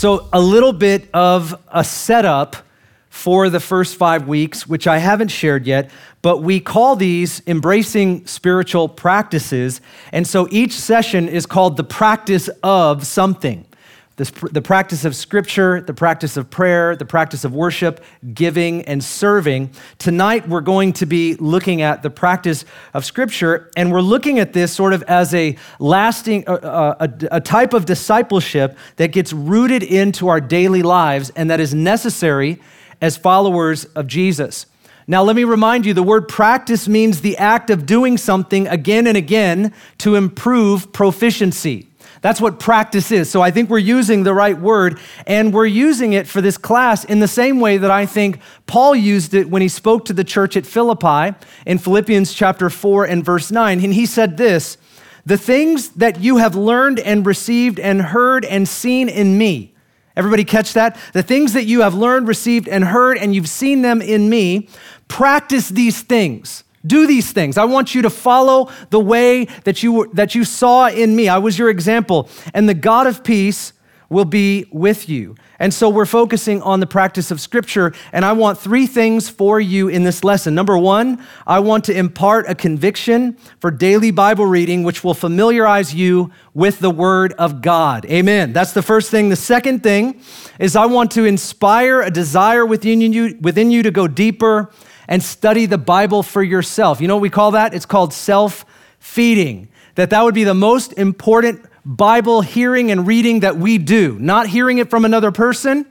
So a little bit of a setup for the first 5 weeks, which I haven't shared yet, but we call these embracing spiritual practices. And so each session is called the practice of something. The practice of scripture, the practice of prayer, the practice of worship, giving, and serving. Tonight, we're going to be looking at the practice of scripture, and we're looking at this sort of as a lasting, a type of discipleship that gets rooted into our daily lives and that is necessary as followers of Jesus. Now, let me remind you, the word practice means the act of doing something again and again to improve proficiency. That's what practice is. So I think we're using the right word, and we're using it for this class in the same way that I think Paul used it when he spoke to the church at Philippi in Philippians chapter 4 and verse 9. And he said this, "The things that you have learned and received and heard and seen in me." Everybody catch that? The things that you have learned, received, and heard, and you've seen them in me, practice these things. Do these things. I want you to follow the way that you saw in me. I was your example. And the God of peace will be with you. And so we're focusing on the practice of scripture, and I want three things for you in this lesson. Number one, I want to impart a conviction for daily Bible reading, which will familiarize you with the word of God. Amen. That's the first thing. The second thing is I want to inspire a desire within you to go deeper and study the Bible for yourself. You know what we call that? It's called self-feeding. That would be the most important Bible hearing and reading that we do. Not hearing it from another person,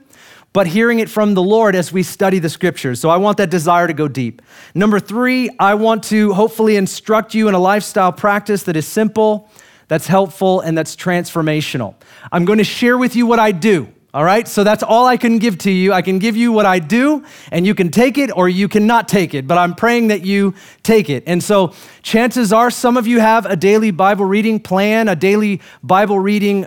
but hearing it from the Lord as we study the scriptures. So I want that desire to go deep. Number three, I want to hopefully instruct you in a lifestyle practice that is simple, that's helpful, and that's transformational. I'm going to share with you what I do. All right, so that's all I can give to you. I can give you what I do, and you can take it or you cannot take it, but I'm praying that you take it. And so chances are some of you have a daily Bible reading plan, a daily Bible reading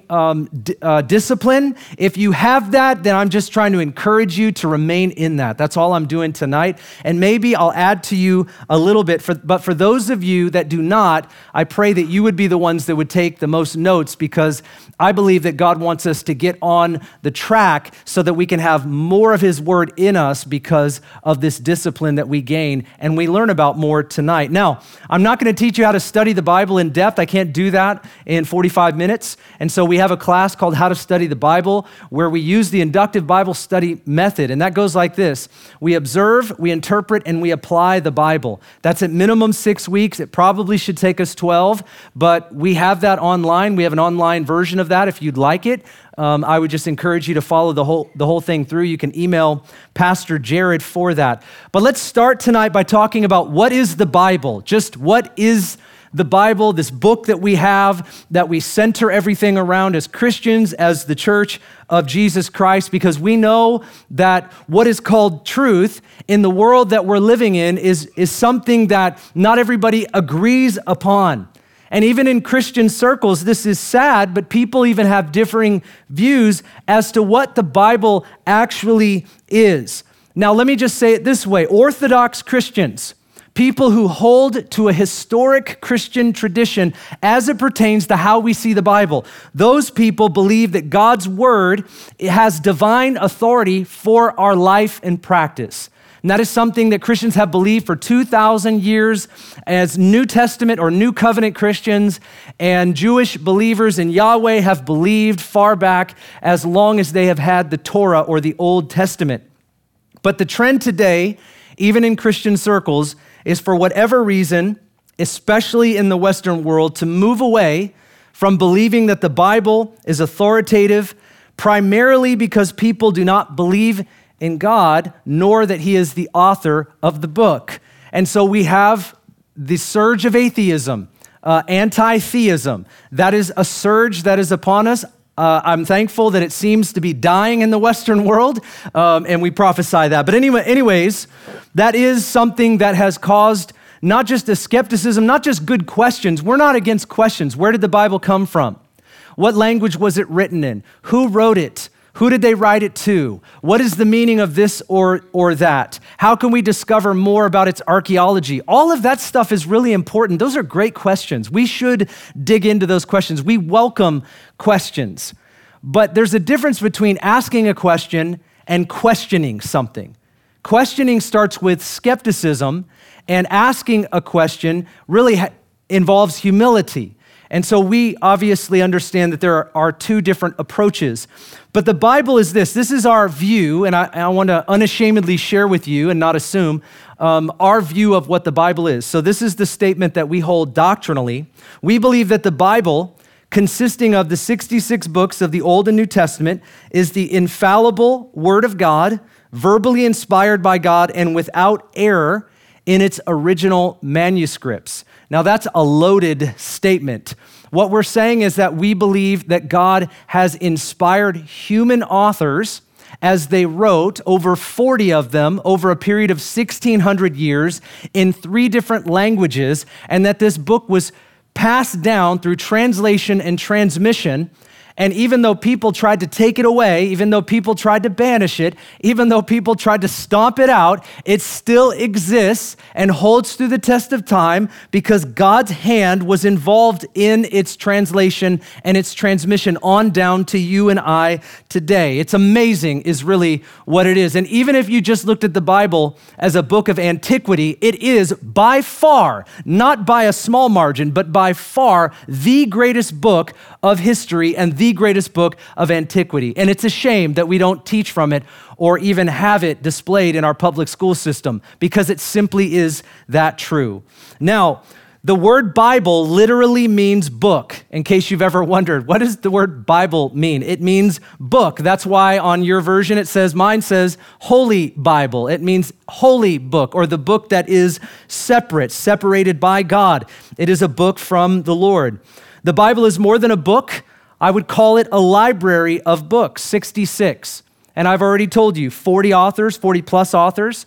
discipline. If you have that, then I'm just trying to encourage you to remain in that. That's all I'm doing tonight. And maybe I'll add to you a little bit, but for those of you that do not, I pray that you would be the ones that would take the most notes, because I believe that God wants us to get on the track so that we can have more of his word in us because of this discipline that we gain, and we learn about more tonight. Now, I'm not going to teach you how to study the Bible in depth. I can't do that in 45 minutes. And so we have a class called How to Study the Bible, where we use the inductive Bible study method. And that goes like this. We observe, we interpret, and we apply the Bible. That's at minimum 6 weeks. It probably should take us 12, but we have that online. We have an online version of that if you'd like it. I would just encourage you to follow the whole thing through. You can email Pastor Jared for that. But let's start tonight by talking about what is the Bible? Just what is the Bible, this book that we have, that we center everything around as Christians, as the church of Jesus Christ, because we know that what is called truth in the world that we're living in is something that not everybody agrees upon. And even in Christian circles, this is sad, but people even have differing views as to what the Bible actually is. Now, let me just say it this way. Orthodox Christians, people who hold to a historic Christian tradition as it pertains to how we see the Bible, those people believe that God's word has divine authority for our life and practice. And that is something that Christians have believed for 2,000 years as New Testament or New Covenant Christians, and Jewish believers in Yahweh have believed far back as long as they have had the Torah or the Old Testament. But the trend today, even in Christian circles, is for whatever reason, especially in the Western world, to move away from believing that the Bible is authoritative, primarily because people do not believe in God, nor that he is the author of the book. And so we have the surge of atheism, anti-theism. That is a surge that is upon us. I'm thankful that it seems to be dying in the Western world, and we prophesy that. But anyways, that is something that has caused not just a skepticism, not just good questions. We're not against questions. Where did the Bible come from? What language was it written in? Who wrote it? Who did they write it to? What is the meaning of this or that? How can we discover more about its archaeology? All of that stuff is really important. Those are great questions. We should dig into those questions. We welcome questions. But there's a difference between asking a question and questioning something. Questioning starts with skepticism, and asking a question really involves humility. And so we obviously understand that there are two different approaches. But the Bible is this. This is our view, and I want to unashamedly share with you and not assume our view of what the Bible is. So this is the statement that we hold doctrinally. We believe that the Bible, consisting of the 66 books of the Old and New Testament, is the infallible Word of God, verbally inspired by God and without error in its original manuscripts. Now, that's a loaded statement. What we're saying is that we believe that God has inspired human authors as they wrote, over 40 of them, over a period of 1,600 years in 3 different languages, and that this book was passed down through translation and transmission. And even though people tried to take it away, even though people tried to banish it, even though people tried to stomp it out, it still exists and holds through the test of time because God's hand was involved in its translation and its transmission on down to you and I today. It's amazing is really what it is. And even if you just looked at the Bible as a book of antiquity, it is by far, not by a small margin, but by far the greatest book of history and the greatest book of antiquity. And it's a shame that we don't teach from it or even have it displayed in our public school system because it simply is that true. Now, the word Bible literally means book, in case you've ever wondered, what does the word Bible mean? It means book. That's why on your version it says, mine says Holy Bible. It means holy book, or the book that is separate, separated by God. It is a book from the Lord. The Bible is more than a book. I would call it a library of books, 66. And I've already told you, 40 authors, 40 plus authors.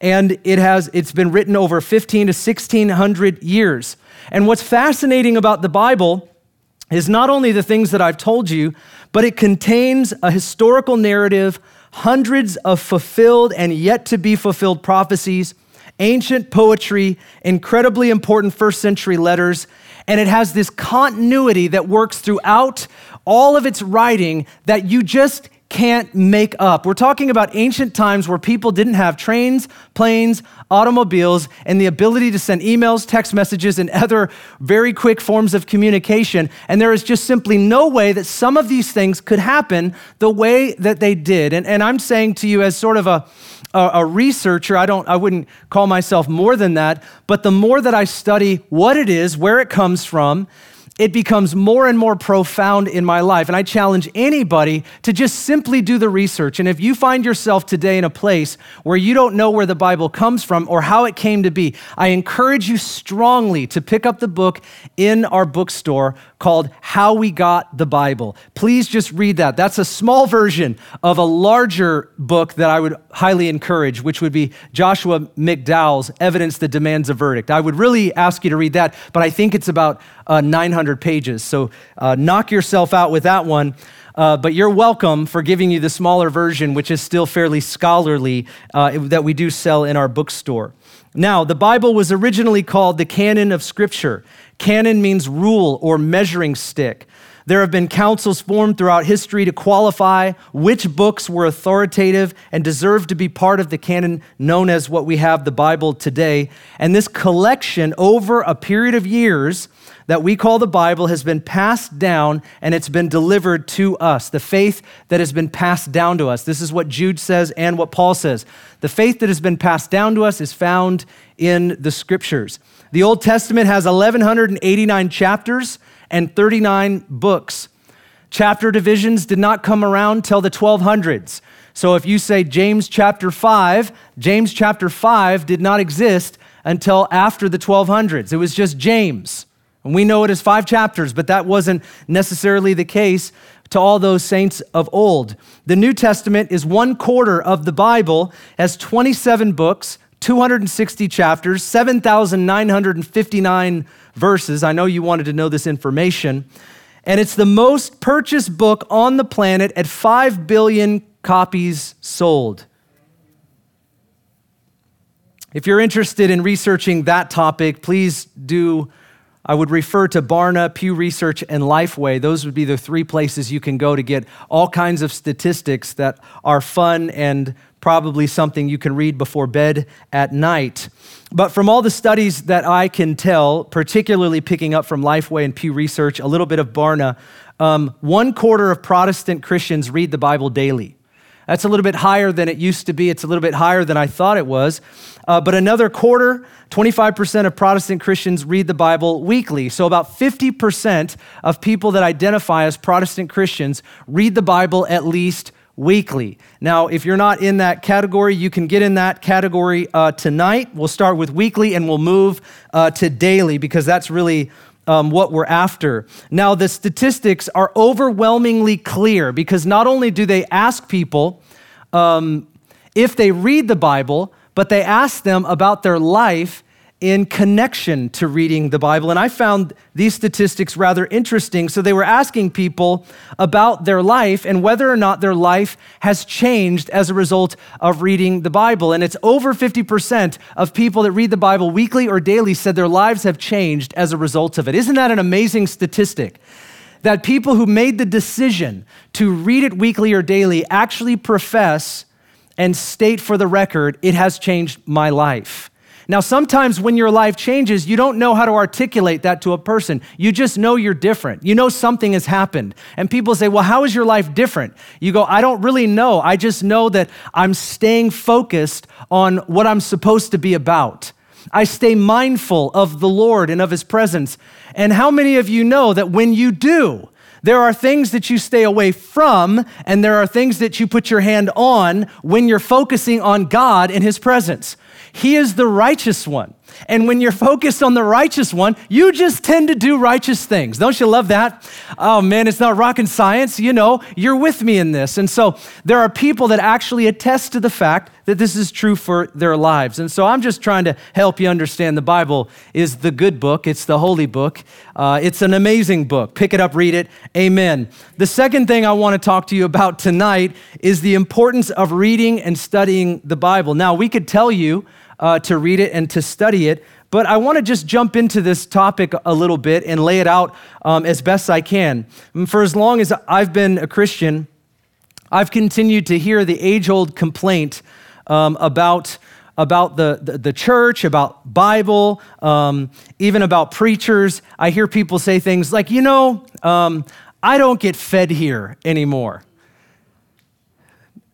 And it's been written over 15 to 1,600 years. And what's fascinating about the Bible is not only the things that I've told you, but it contains a historical narrative, hundreds of fulfilled and yet to be fulfilled prophecies, ancient poetry, incredibly important first century letters, and it has this continuity that works throughout all of its writing that you just can't make up. We're talking about ancient times where people didn't have trains, planes, automobiles, and the ability to send emails, text messages, and other very quick forms of communication. And there is just simply no way that some of these things could happen the way that they did. And I'm saying to you as sort of a researcher, I wouldn't call myself more than that, but the more that I study what it is, where it comes from, it becomes more and more profound in my life. And I challenge anybody to just simply do the research. And if you find yourself today in a place where you don't know where the Bible comes from or how it came to be, I encourage you strongly to pick up the book in our bookstore called How We Got the Bible. Please just read that. That's a small version of a larger book that I would highly encourage, which would be Joshua McDowell's Evidence That Demands a Verdict. I would really ask you to read that, but I think it's about 900 pages. So knock yourself out with that one. But you're welcome for giving you the smaller version, which is still fairly scholarly that we do sell in our bookstore. Now, the Bible was originally called the Canon of Scripture. Canon means rule or measuring stick. There have been councils formed throughout history to qualify which books were authoritative and deserved to be part of the canon known as what we have, the Bible, today. And this collection over a period of years that we call the Bible has been passed down and it's been delivered to us. The faith that has been passed down to us. This is what Jude says and what Paul says. The faith that has been passed down to us is found in the Scriptures. The Old Testament has 1,189 chapters and 39 books. Chapter divisions did not come around till the 1200s. So if you say James chapter 5 did not exist until after the 1200s. It was just James. And we know it as 5 chapters, but that wasn't necessarily the case to all those saints of old. The New Testament is 1/4 of the Bible, has 27 books, 260 chapters, 7,959 verses. I know you wanted to know this information. And it's the most purchased book on the planet at 5 billion copies sold. If you're interested in researching that topic, please do I would refer to Barna, Pew Research, and Lifeway. Those would be the three places you can go to get all kinds of statistics that are fun and probably something you can read before bed at night. But from all the studies that I can tell, particularly picking up from Lifeway and Pew Research, a little bit of Barna, 1/4 of Protestant Christians read the Bible daily. That's a little bit higher than it used to be. It's a little bit higher than I thought it was. But another quarter, 25% of Protestant Christians read the Bible weekly. So about 50% of people that identify as Protestant Christians read the Bible at least weekly. Now, if you're not in that category, you can get in that category tonight. We'll start with weekly and we'll move to daily because that's really what we're after. Now, the statistics are overwhelmingly clear because not only do they ask people if they read the Bible, but they ask them about their life in connection to reading the Bible. And I found these statistics rather interesting. So they were asking people about their life and whether or not their life has changed as a result of reading the Bible. And it's over 50% of people that read the Bible weekly or daily said their lives have changed as a result of it. Isn't that an amazing statistic? That people who made the decision to read it weekly or daily actually profess and state for the record, it has changed my life. Now, sometimes when your life changes, you don't know how to articulate that to a person. You just know you're different. You know something has happened. And people say, well, how is your life different? You go, I don't really know. I just know that I'm staying focused on what I'm supposed to be about. I stay mindful of the Lord and of His presence. And how many of you know that when you do, there are things that you stay away from, and there are things that you put your hand on when you're focusing on God and His presence. He is the righteous one. And when you're focused on the righteous one, you just tend to do righteous things. Don't you love that? Oh man, it's not rocket science. You know, you're with me in this. And so there are people that actually attest to the fact that this is true for their lives. And so I'm just trying to help you understand the Bible is the good book. It's the holy book. It's an amazing book. Pick it up, read it. Amen. The second thing I want to talk to you about tonight is the importance of reading and studying the Bible. Now, we could tell you to read it and to study it. But I want to just jump into this topic a little bit and lay it out as best I can. And for as long as I've been a Christian, I've continued to hear the age-old complaint about the church, about Bible, even about preachers. I hear people say things like, you know, I don't get fed here anymore.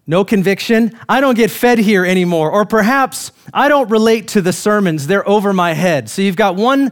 No conviction. I don't get fed here anymore. Or perhaps I don't relate to the sermons. They're over my head. So you've got one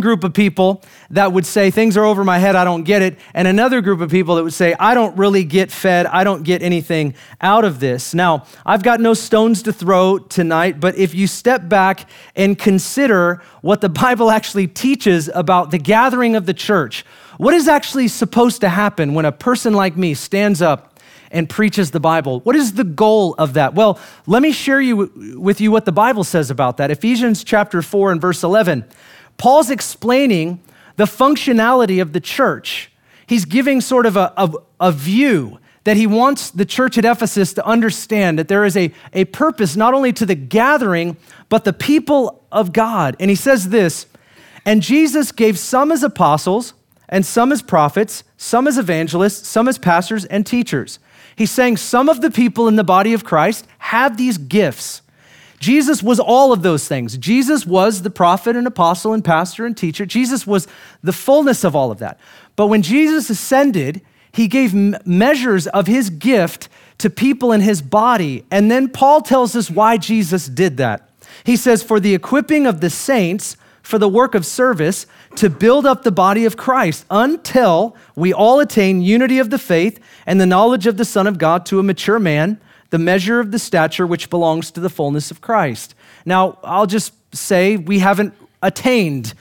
group of people that would say, things are over my head, I don't get it. And another group of people that would say, I don't really get fed. I don't get anything out of this. Now, I've got no stones to throw tonight, but if you step back and consider what the Bible actually teaches about the gathering of the church, what is actually supposed to happen when a person like me stands up and preaches the Bible? What is the goal of that? Well, let me share with you what the Bible says about that. Ephesians chapter 4 and verse 11. Paul's explaining the functionality of the church. He's giving sort of a view that he wants the church at Ephesus to understand, that there is a purpose not only to the gathering, but the people of God. And he says this, and Jesus gave some as apostles, and some as prophets, some as evangelists, some as pastors and teachers. He's saying some of the people in the body of Christ have these gifts. Jesus was all of those things. Jesus was the prophet and apostle and pastor and teacher. Jesus was the fullness of all of that. But when Jesus ascended, he gave measures of his gift to people in his body. And then Paul tells us why Jesus did that. He says, for the equipping of the saints, for the work of service, to build up the body of Christ until we all attain unity of the faith and the knowledge of the Son of God to a mature man, the measure of the stature which belongs to the fullness of Christ. Now, I'll just say we haven't attained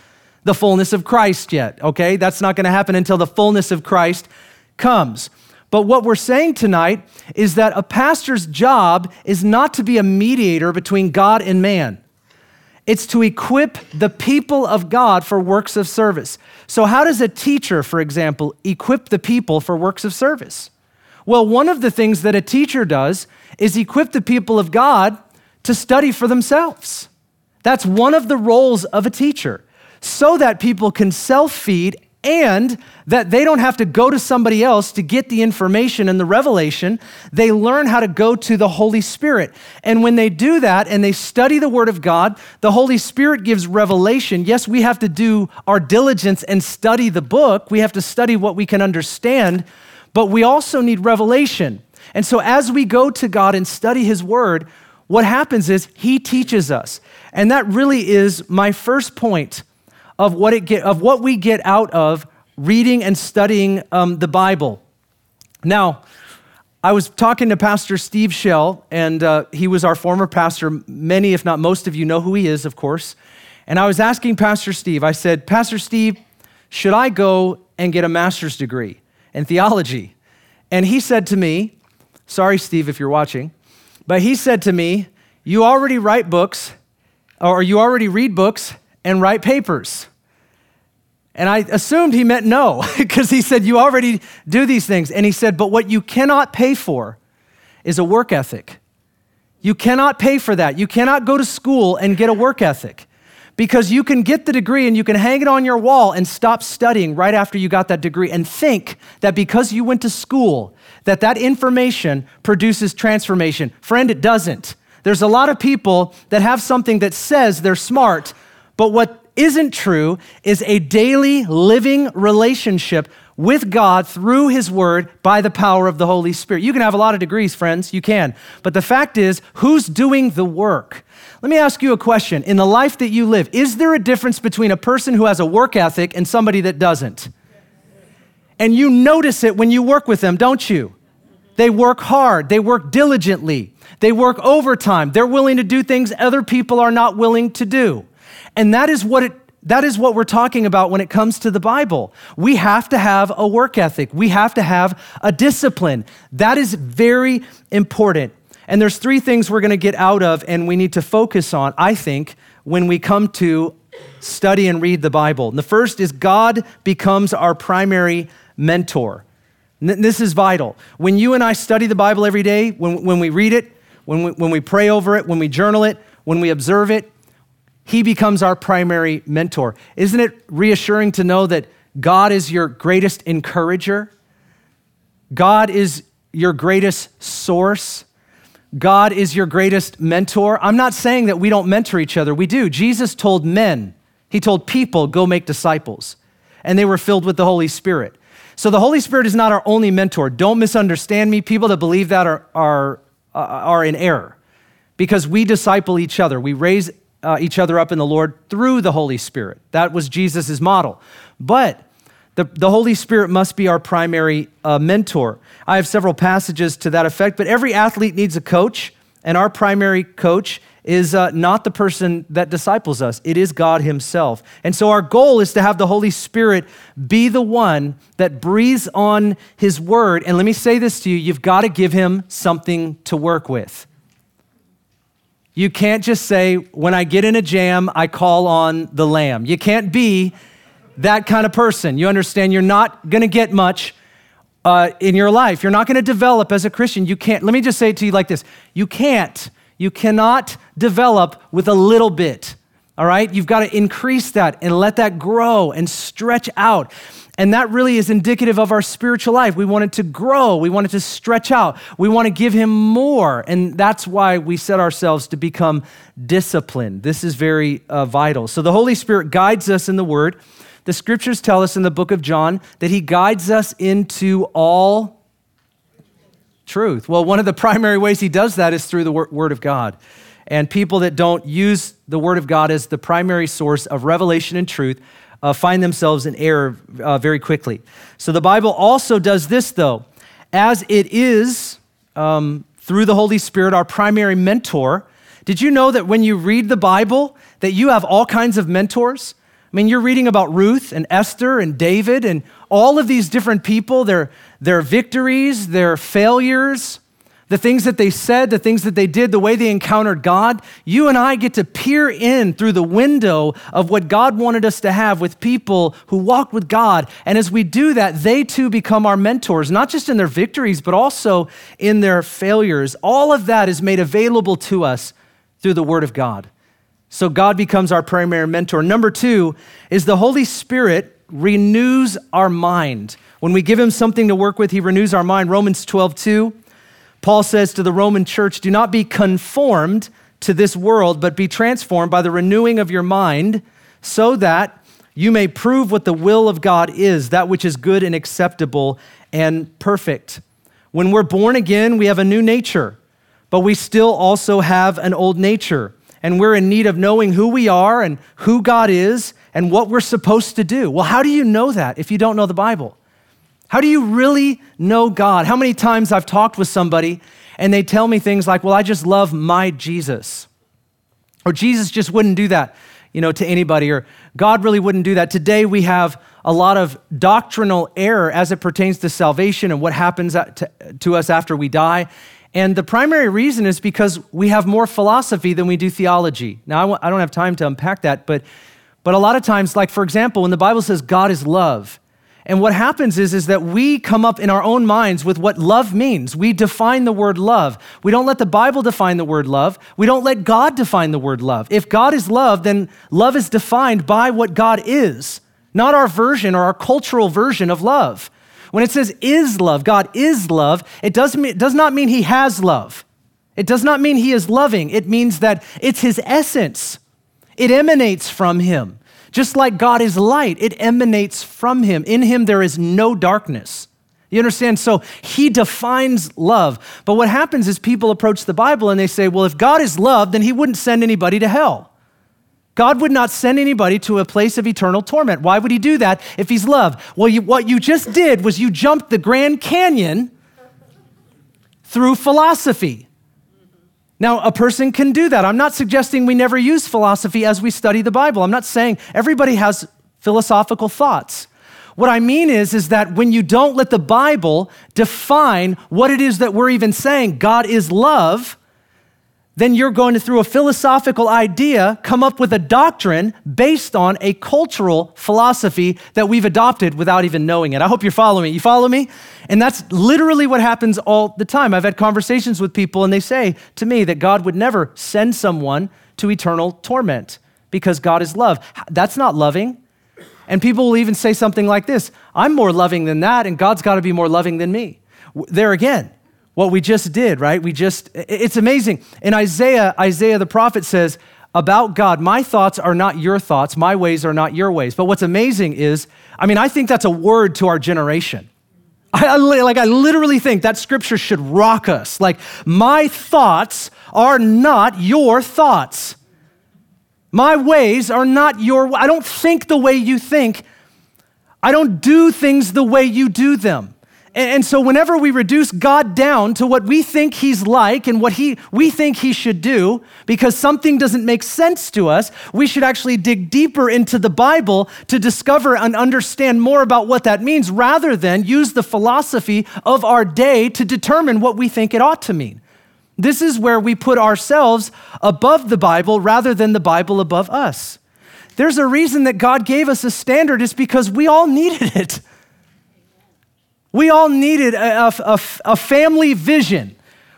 the fullness of Christ yet, okay? That's not gonna happen until the fullness of Christ comes. But what we're saying tonight is that a pastor's job is not to be a mediator between God and man. It's to equip the people of God for works of service. So how does a teacher, for example, equip the people for works of service? Well, one of the things that a teacher does is equip the people of God to study for themselves. That's one of the roles of a teacher. so that people can self-feed and that they don't have to go to somebody else to get the information and the revelation. They learn how to go to the Holy Spirit. And when they do that and they study the Word of God, the Holy Spirit gives revelation. Yes, we have to do our diligence and study the book. We have to study what we can understand, but we also need revelation. And so as we go to God and study His Word, what happens is He teaches us. And that really is my first point of what we get out of reading and studying the Bible. Now, I was talking to Pastor Steve Schell, and he was our former pastor. Many, if not most of you know who he is, of course. And I was asking Pastor Steve, I said, Pastor Steve, should I go and get a master's degree in theology? And he said to me, sorry, Steve, if you're watching, but he said to me, you already write books, or you already read books and write papers. And I assumed he meant no, because he said, you already do these things. And he said, but what you cannot pay for is a work ethic. You cannot pay for that. You cannot go to school and get a work ethic, because you can get the degree and you can hang it on your wall and stop studying right after you got that degree and think that because you went to school, that information produces transformation. Friend, it doesn't. There's a lot of people that have something that says they're smart, but what isn't true is a daily living relationship with God through His Word by the power of the Holy Spirit. You can have a lot of degrees, friends, you can. But the fact is, who's doing the work? Let me ask you a question. In the life that you live, is there a difference between a person who has a work ethic and somebody that doesn't? And you notice it when you work with them, don't you? They work hard, they work diligently, they work overtime, they're willing to do things other people are not willing to do. And that is what we're talking about when it comes to the Bible. We have to have a work ethic. We have to have a discipline. That is very important. And there's three things we're gonna get out of and we need to focus on, I think, when we come to study and read the Bible. And the first is God becomes our primary mentor. This is vital. When you and I study the Bible every day, when we read it, when we pray over it, when we journal it, when we observe it, He becomes our primary mentor. Isn't it reassuring to know that God is your greatest encourager? God is your greatest source. God is your greatest mentor. I'm not saying that we don't mentor each other. We do. Jesus told men, He told people, go make disciples. And they were filled with the Holy Spirit. So the Holy Spirit is not our only mentor. Don't misunderstand me. People that believe that are in error, because we disciple each other. We raise each other up in the Lord through the Holy Spirit. That was Jesus's model. But the Holy Spirit must be our primary mentor. I have several passages to that effect, but every athlete needs a coach, and our primary coach is not the person that disciples us. It is God Himself. And so our goal is to have the Holy Spirit be the one that breathes on His Word. And let me say this to you, you've got to give Him something to work with. You can't just say, when I get in a jam, I call on the Lamb. You can't be that kind of person. You understand? You're not gonna get much in your life. You're not gonna develop as a Christian. You can't, let me just say it to you like this. You cannot develop with a little bit, all right? You've gotta increase that and let that grow and stretch out. And that really is indicative of our spiritual life. We want it to grow. We want it to stretch out. We want to give Him more. And that's why we set ourselves to become disciplined. This is very vital. So the Holy Spirit guides us in the Word. The Scriptures tell us in the book of John that He guides us into all truth. Well, one of the primary ways He does that is through the Word of God. And people that don't use the Word of God as the primary source of revelation and truth find themselves in error very quickly. So the Bible also does this though, as it is through the Holy Spirit, our primary mentor. Did you know that when you read the Bible, that you have all kinds of mentors? I mean, you're reading about Ruth and Esther and David and all of these different people, their victories, their failures, the things that they said, the things that they did, the way they encountered God. You and I get to peer in through the window of what God wanted us to have with people who walked with God. And as we do that, they too become our mentors, not just in their victories, but also in their failures. All of that is made available to us through the Word of God. So God becomes our primary mentor. Number two is the Holy Spirit renews our mind. When we give him something to work with, he renews our mind. Romans 12:2, Paul says to the Roman church, do not be conformed to this world, but be transformed by the renewing of your mind so that you may prove what the will of God is, that which is good and acceptable and perfect. When we're born again, we have a new nature, but we still also have an old nature. And we're in need of knowing who we are and who God is and what we're supposed to do. Well, how do you know that if you don't know the Bible? How do you really know God? How many times I've talked with somebody and they tell me things like, well, I just love my Jesus. Or Jesus just wouldn't do that, to anybody. Or God really wouldn't do that. Today we have a lot of doctrinal error as it pertains to salvation and what happens to us after we die. And the primary reason is because we have more philosophy than we do theology. Now, I don't have time to unpack that, but a lot of times, like for example, when the Bible says God is love, and what happens is that we come up in our own minds with what love means. We define the word love. We don't let the Bible define the word love. We don't let God define the word love. If God is love, then love is defined by what God is, not our version or our cultural version of love. When it says is love, God is love, it does not mean he has love. It does not mean he is loving. It means that it's his essence. It emanates from him. Just like God is light, it emanates from him. In him, there is no darkness. You understand? So he defines love. But what happens is people approach the Bible and they say, well, if God is love, then he wouldn't send anybody to hell. God would not send anybody to a place of eternal torment. Why would he do that if he's love? Well, what you just did was you jumped the Grand Canyon through philosophy. Now, a person can do that. I'm not suggesting we never use philosophy as we study the Bible. I'm not saying everybody has philosophical thoughts. What I mean is that when you don't let the Bible define what it is that we're even saying, God is love, then you're going to, through a philosophical idea, come up with a doctrine based on a cultural philosophy that we've adopted without even knowing it. I hope you're following me. You follow me? And that's literally what happens all the time. I've had conversations with people and they say to me that God would never send someone to eternal torment because God is love. That's not loving. And people will even say something like this, I'm more loving than that and God's got to be more loving than me. There again, what we just did, right? It's amazing. In Isaiah the prophet says, about God, my thoughts are not your thoughts, my ways are not your ways. But what's amazing is, I think that's a word to our generation. I literally think that scripture should rock us. Like, my thoughts are not your thoughts. My ways are not your, I don't think the way you think. I don't do things the way you do them. And so whenever we reduce God down to what we think he's like and what we think he should do, because something doesn't make sense to us, we should actually dig deeper into the Bible to discover and understand more about what that means, rather than use the philosophy of our day to determine what we think it ought to mean. This is where we put ourselves above the Bible rather than the Bible above us. There's a reason that God gave us a standard. It's because we all needed it. We all needed a family vision.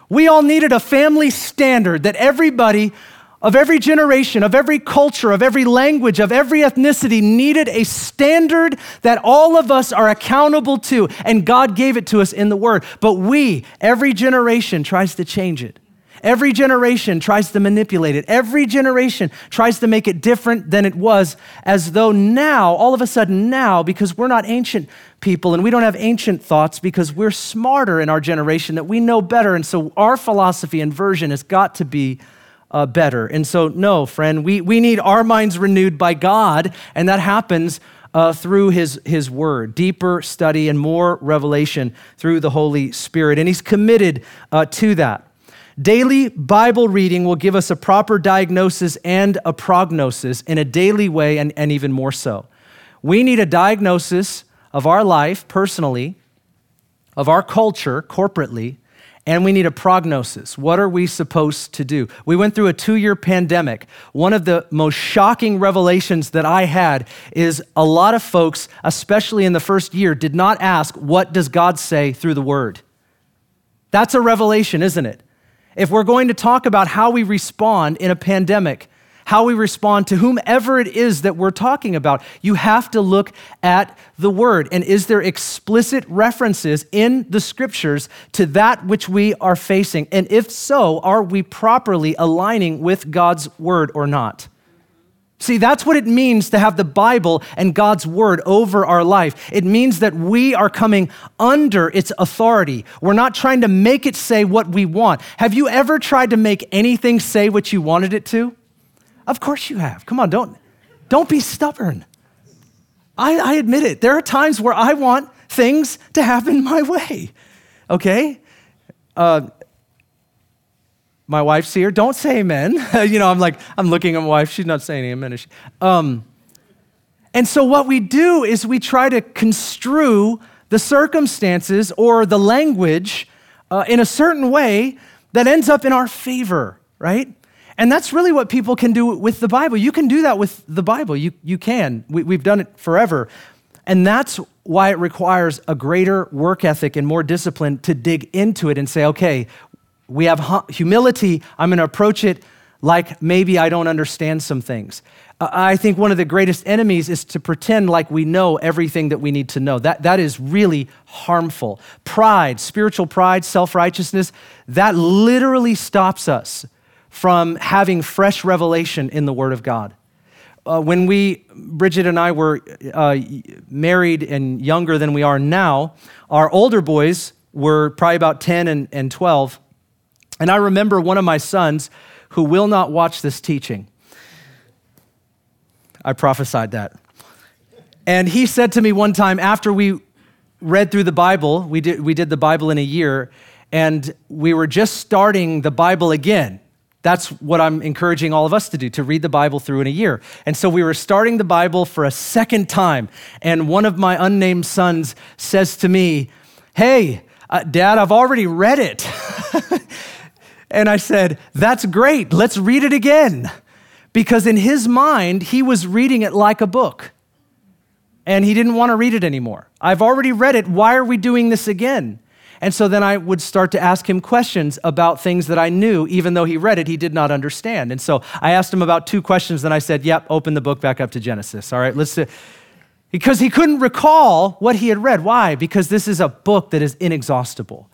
We all needed a family standard that everybody of every generation, of every culture, of every language, of every ethnicity needed a standard that all of us are accountable to, and God gave it to us in the Word. But every generation tries to change it. Every generation tries to manipulate it. Every generation tries to make it different than it was, as though all of a sudden, because we're not ancient people and we don't have ancient thoughts, because we're smarter in our generation, that we know better. And so our philosophy and version has got to be better. And so no, friend, we need our minds renewed by God, and that happens through his word, deeper study and more revelation through the Holy Spirit. And he's committed to that. Daily Bible reading will give us a proper diagnosis and a prognosis in a daily way, and even more so. We need a diagnosis of our life personally, of our culture corporately, and we need a prognosis. What are we supposed to do? We went through a 2-year pandemic. One of the most shocking revelations that I had is a lot of folks, especially in the first year, did not ask, what does God say through the word? That's a revelation, isn't it? If we're going to talk about how we respond in a pandemic, how we respond to whomever it is that we're talking about. You have to look at the word. And is there explicit references in the scriptures to that which we are facing? And if so, are we properly aligning with God's word or not? See, that's what it means to have the Bible and God's word over our life. It means that we are coming under its authority. We're not trying to make it say what we want. Have you ever tried to make anything say what you wanted it to? Of course you have. Come on, don't be stubborn. I admit it. There are times where I want things to happen my way, okay? My wife's here. Don't say amen. I'm looking at my wife. She's not saying amen, is she? And so what we do is we try to construe the circumstances or the language in a certain way that ends up in our favor, right? And that's really what people can do with the Bible. You can do that with the Bible. You can. We've done it forever. And that's why it requires a greater work ethic and more discipline to dig into it and say, okay, we have humility. I'm going to approach it like maybe I don't understand some things. I think one of the greatest enemies is to pretend like we know everything that we need to know. That is really harmful. Pride, spiritual pride, self-righteousness, that literally stops us from having fresh revelation in the Word of God. When Bridget and I were married and younger than we are now, our older boys were probably about 10 and 12. And I remember one of my sons who will not watch this teaching. I prophesied that. And he said to me one time after we read through the Bible, we did the Bible in a year, and we were just starting the Bible again. That's what I'm encouraging all of us to do, to read the Bible through in a year. And so we were starting the Bible for a second time. And one of my unnamed sons says to me, "Hey, Dad, I've already read it." And I said, "That's great. Let's read it again." Because in his mind, he was reading it like a book. And he didn't want to read it anymore. "I've already read it. Why are we doing this again?" And so then I would start to ask him questions about things that I knew, even though he read it, he did not understand. And so I asked him about two questions. Then I said, "Yep, open the book back up to Genesis. All right, let's do." Because he couldn't recall what he had read. Why? Because this is a book that is inexhaustible.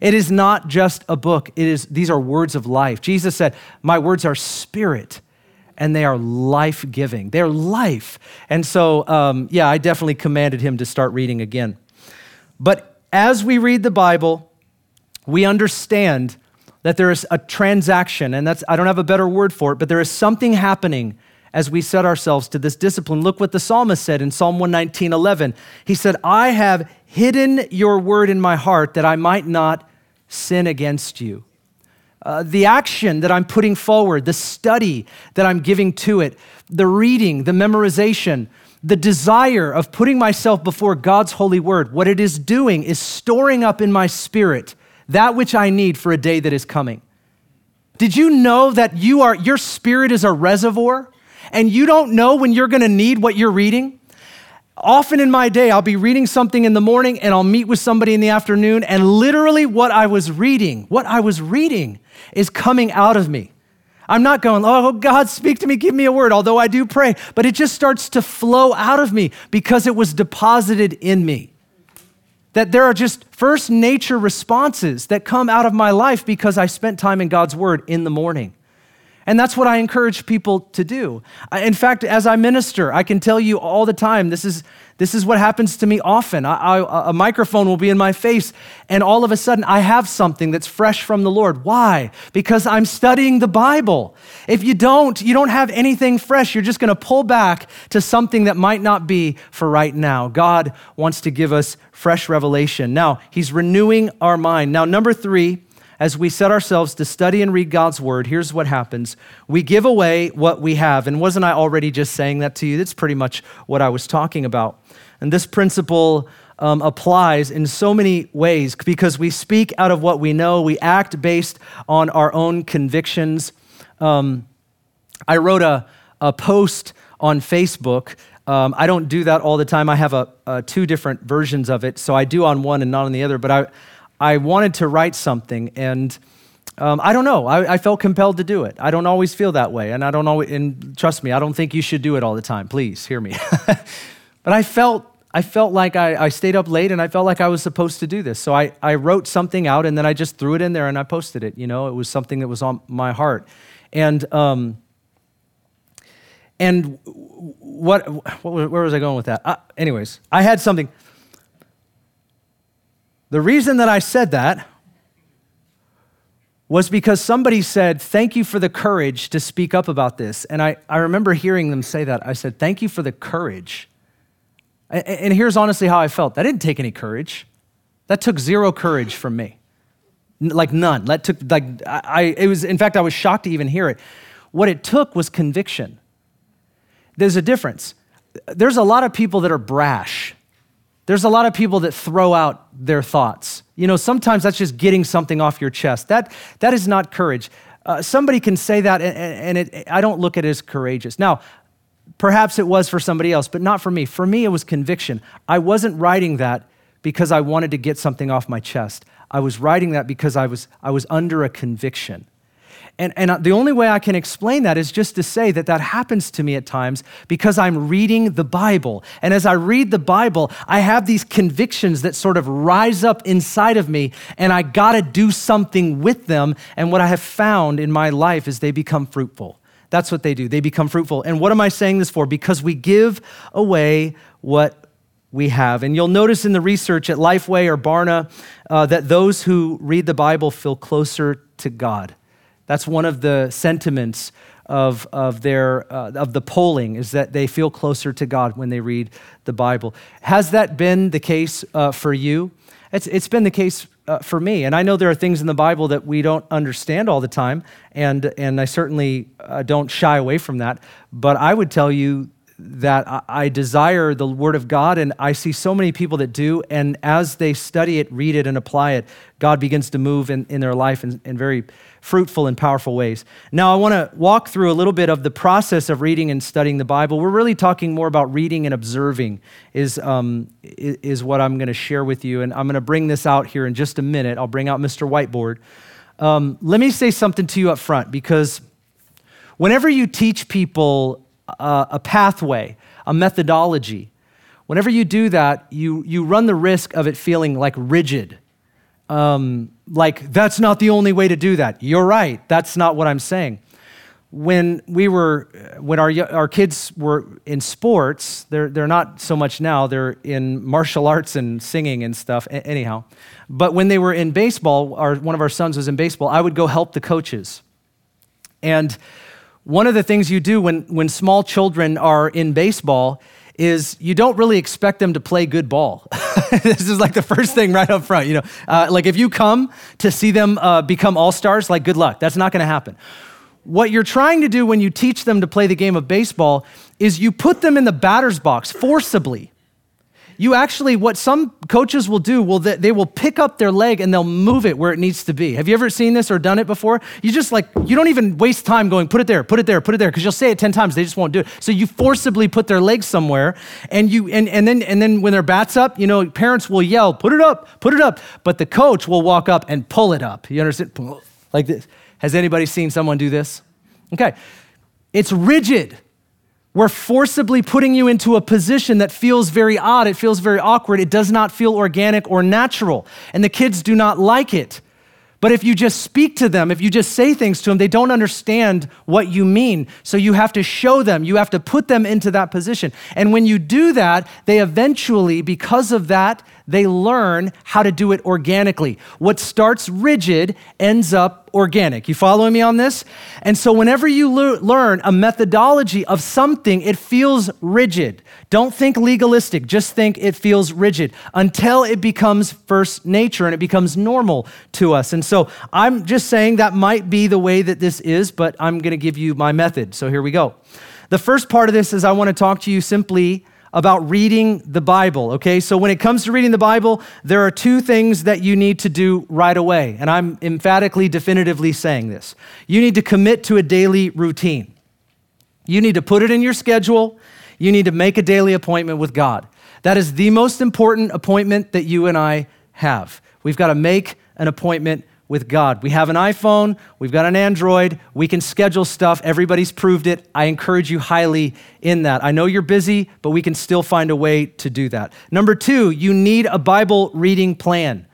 It is not just a book. These are words of life. Jesus said, "My words are spirit, and they are life-giving." They're life. And so, I definitely commanded him to start reading again. But as we read the Bible, we understand that there is a transaction, and I don't have a better word for it, but there is something happening as we set ourselves to this discipline. Look what the psalmist said in Psalm 119:11. He said, "I have hidden your word in my heart that I might not sin against you." The action that I'm putting forward, the study that I'm giving to it, the reading, the memorization, the desire of putting myself before God's holy word, what it is doing is storing up in my spirit that which I need for a day that is coming. Did you know that your spirit is a reservoir? And you don't know when you're going to need what you're reading. Often in my day, I'll be reading something in the morning and I'll meet with somebody in the afternoon, and literally what I was reading is coming out of me. I'm not going, "Oh, God, speak to me, give me a word," although I do pray, but it just starts to flow out of me because it was deposited in me. That there are just first nature responses that come out of my life because I spent time in God's word in the morning. And that's what I encourage people to do. In fact, as I minister, I can tell you all the time, this is what happens to me often. A microphone will be in my face, and all of a sudden I have something that's fresh from the Lord. Why? Because I'm studying the Bible. If you don't have anything fresh. You're just going to pull back to something that might not be for right now. God wants to give us fresh revelation. Now, he's renewing our mind. Now, number three, as we set ourselves to study and read God's word, here's what happens. We give away what we have. And wasn't I already just saying that to you? That's pretty much what I was talking about. And this principle applies in so many ways because we speak out of what we know. We act based on our own convictions. I wrote a post on Facebook. I don't do that all the time. I have two different versions of it. So I do on one and not on the other. But I wanted to write something, and I don't know. I felt compelled to do it. I don't always feel that way. And I don't always, and trust me, I don't think you should do it all the time. Please hear me. But I felt like I stayed up late and I felt like I was supposed to do this. So I wrote something out and then I just threw it in there and I posted it. You know, it was something that was on my heart. And where was I going with that? Anyways, I had something. The reason that I said that was because somebody said, thank you for the courage to speak up about this. And I remember hearing them say that. I said, thank you for the courage. And here's honestly how I felt. That didn't take any courage. That took zero courage from me. Like none. That took, like, in fact, I was shocked to even hear it. What it took was conviction. There's a difference. There's a lot of people that are brash. There's a lot of people that throw out their thoughts. You know, sometimes that's just getting something off your chest. That is not courage. Somebody can say that, and I don't look at it as courageous. Now, perhaps it was for somebody else, but not for me. For me, it was conviction. I wasn't writing that because I wanted to get something off my chest. I was writing that because I was under a conviction. And the only way I can explain that is just to say that happens to me at times because I'm reading the Bible. And as I read the Bible, I have these convictions that sort of rise up inside of me, and I gotta do something with them. And what I have found in my life is they become fruitful. That's what they do. They become fruitful. And what am I saying this for? Because we give away what we have. And you'll notice in the research at Lifeway or Barna that those who read the Bible feel closer to God. That's one of the sentiments of the polling, is that they feel closer to God when they read the Bible. Has that been the case for you? It's been the case for me, and I know there are things in the Bible that we don't understand all the time, and I certainly don't shy away from that. But I would tell you that I desire the Word of God, and I see so many people that do, and as they study it, read it, and apply it, God begins to move in their life in very fruitful and powerful ways. Now, I want to walk through a little bit of the process of reading and studying the Bible. We're really talking more about reading and observing is what I'm going to share with you, and I'm going to bring this out here in just a minute. I'll bring out Mr. Whiteboard. Let me say something to you up front, because whenever you teach people a pathway, a methodology, whenever you do that, you run the risk of it feeling like rigid. Like, that's not the only way to do that. You're right. That's not what I'm saying. When our kids were in sports, they're not so much now, they're in martial arts and singing and stuff, anyhow. But when they were in baseball, one of our sons was in baseball, I would go help the coaches. And one of the things you do when small children are in baseball is you don't really expect them to play good ball. This is like the first thing right up front, you know. Like if you come to see them become all-stars, like good luck, that's not gonna happen. What you're trying to do when you teach them to play the game of baseball is you put them in the batter's box forcibly. You actually, what some coaches will do, they will pick up their leg and they'll move it where it needs to be. Have you ever seen this or done it before? You just like, you don't even waste time going, put it there, put it there, put it there, because you'll say it 10 times, they just won't do it. So you forcibly put their leg somewhere, and then when their bat's up, you know, parents will yell, put it up, but the coach will walk up and pull it up. You understand? Like this. Has anybody seen someone do this? Okay. It's rigid. We're forcibly putting you into a position that feels very odd. It feels very awkward. It does not feel organic or natural. And the kids do not like it. But if you just speak to them, if you just say things to them, they don't understand what you mean. So you have to show them, you have to put them into that position. And when you do that, they eventually, because of that, they learn how to do it organically. What starts rigid ends up organic. You following me on this? And so whenever you learn a methodology of something, it feels rigid. Don't think legalistic, just think it feels rigid until it becomes first nature and it becomes normal to us. And so I'm just saying that might be the way that this is, but I'm gonna give you my method. So here we go. The first part of this is I wanna talk to you simply about reading the Bible, okay? So when it comes to reading the Bible, there are two things that you need to do right away. And I'm emphatically, definitively saying this. You need to commit to a daily routine. You need to put it in your schedule. You need to make a daily appointment with God. That is the most important appointment that you and I have. We've got to make an appointment with God. We have an iPhone, we've got an Android, we can schedule stuff. Everybody's proved it. I encourage you highly in that. I know you're busy, but we can still find a way to do that. Number two, you need a Bible reading plan.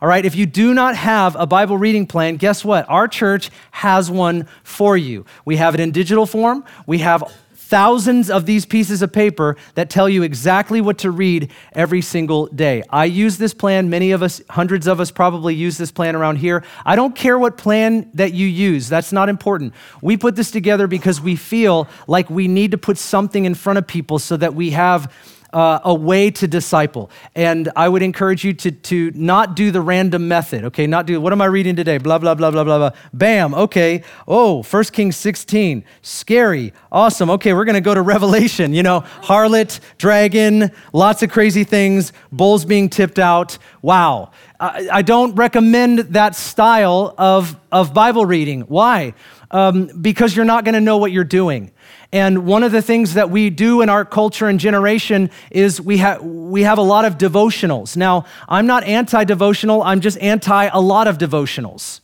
All right, if you do not have a Bible reading plan, guess what? Our church has one for you. We have it in digital form. We have thousands of these pieces of paper that tell you exactly what to read every single day. I use this plan. Many of us, hundreds of us probably use this plan around here. I don't care what plan that you use. That's not important. We put this together because we feel like we need to put something in front of people so that we have a way to disciple. And I would encourage you to not do the random method, okay? Not do, what am I reading today? Blah, blah, blah, blah, blah, blah. Bam, okay. Oh, 1 Kings 16, scary, awesome. Okay, we're gonna go to Revelation, you know, harlot, dragon, lots of crazy things, bulls being tipped out, wow. I don't recommend that style of Bible reading. Why? Because you're not gonna know what you're doing. And one of the things that we do in our culture and generation is we have a lot of devotionals. Now, I'm not anti-devotional, I'm just anti a lot of devotionals.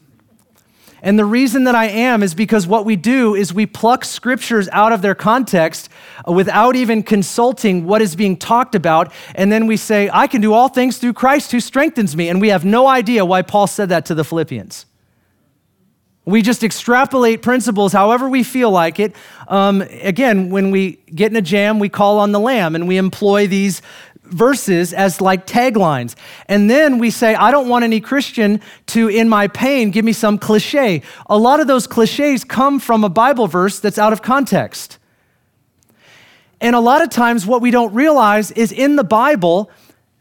And the reason that I am is because what we do is we pluck scriptures out of their context without even consulting what is being talked about. And then we say, I can do all things through Christ who strengthens me. And we have no idea why Paul said that to the Philippians. We just extrapolate principles however we feel like it. Again, when we get in a jam, we call on the Lamb and we employ these verses as like taglines. And then we say, I don't want any Christian to, in my pain, give me some cliche. A lot of those cliches come from a Bible verse that's out of context. And a lot of times what we don't realize is in the Bible,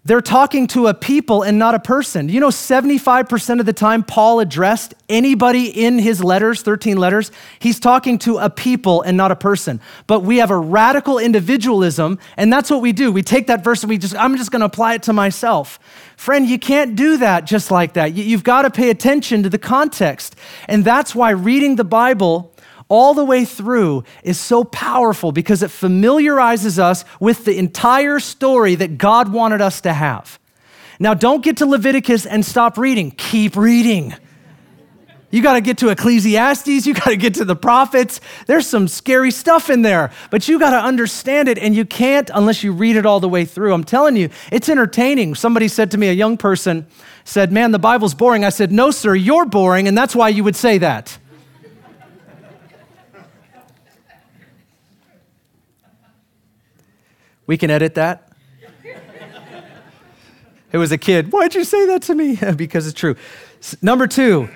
they're talking to a people and not a person. You know, 75% of the time Paul addressed anybody in his letters, 13 letters, he's talking to a people and not a person. But we have a radical individualism, and that's what we do. We take that verse and I'm just gonna apply it to myself. Friend, you can't do that just like that. You've gotta pay attention to the context. And that's why reading the Bible all the way through is so powerful because it familiarizes us with the entire story that God wanted us to have. Now, don't get to Leviticus and stop reading. Keep reading. You gotta get to Ecclesiastes, you gotta get to the prophets. There's some scary stuff in there, but you gotta understand it, and you can't unless you read it all the way through. I'm telling you, it's entertaining. Somebody said to me, a young person said, man, the Bible's boring. I said, no, sir, you're boring, and that's why you would say that. We can edit that. It was a kid. Why'd you say that to me? Because it's true. Number two.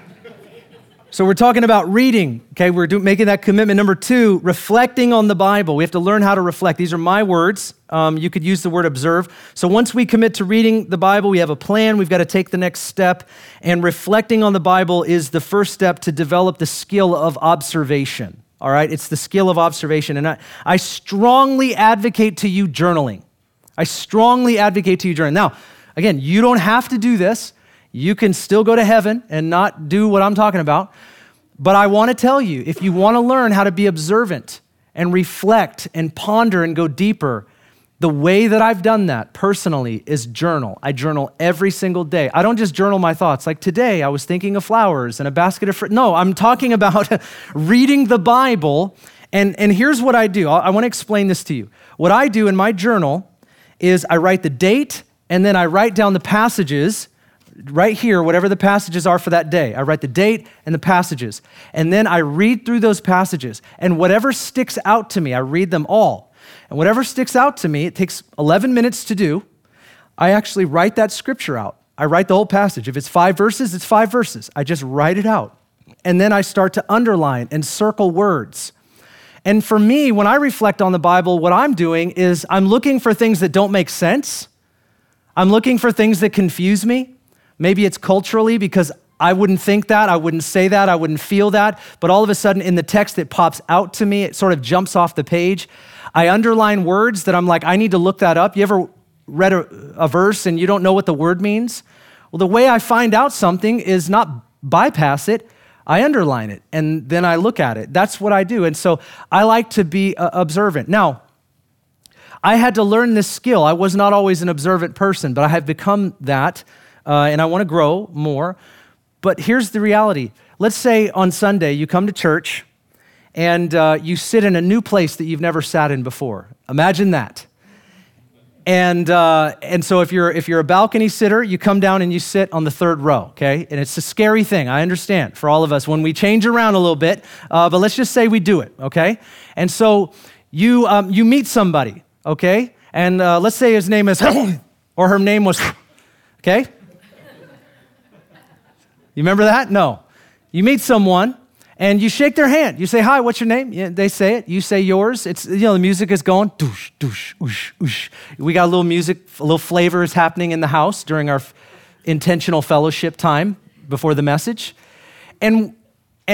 So we're talking about reading. Okay, we're making that commitment. Number two, reflecting on the Bible. We have to learn how to reflect. These are my words. You could use the word observe. So once we commit to reading the Bible, we have a plan. We've got to take the next step. And reflecting on the Bible is the first step to develop the skill of observation. All right, it's the skill of observation. And I strongly advocate to you journaling. I strongly advocate to you journaling. Now, again, you don't have to do this. You can still go to heaven and not do what I'm talking about. But I wanna tell you, if you wanna learn how to be observant and reflect and ponder and go deeper, the way that I've done that personally is journal. I journal every single day. I don't just journal my thoughts. Like today, I was thinking of flowers and a basket of fruit. No, I'm talking about reading the Bible. And here's what I do. I wanna explain this to you. What I do in my journal is I write the date and then I write down the passages right here, whatever the passages are for that day. I write the date and the passages. And then I read through those passages. And whatever sticks out to me, I read them all. And whatever sticks out to me, it takes 11 minutes to do. I actually write that scripture out. I write the whole passage. If it's 5 verses, it's 5 verses. I just write it out. And then I start to underline and circle words. And for me, when I reflect on the Bible, what I'm doing is I'm looking for things that don't make sense. I'm looking for things that confuse me. Maybe it's culturally because I wouldn't think that, I wouldn't say that, I wouldn't feel that, but all of a sudden in the text it pops out to me, it sort of jumps off the page. I underline words that I'm like, I need to look that up. You ever read a verse and you don't know what the word means? Well, the way I find out something is not bypass it, I underline it, and then I look at it. That's what I do, and so I like to be observant. Now, I had to learn this skill. I was not always an observant person, but I have become that, and I wanna grow more. But here's the reality. Let's say on Sunday you come to church and you sit in a new place that you've never sat in before. Imagine that. And so if you're a balcony sitter, you come down and you sit on the third row, okay? And it's a scary thing, I understand, for all of us when we change around a little bit, but let's just say we do it, okay? And so you meet somebody, okay? And let's say his name is, or her name was, okay? You remember that? No. You meet someone and you shake their hand. You say, hi, what's your name? Yeah, they say it. You say yours. It's, you know, the music is going, doosh, doosh, oosh, oosh. We got a little music, a little flavor is happening in the house during our intentional fellowship time before the message. And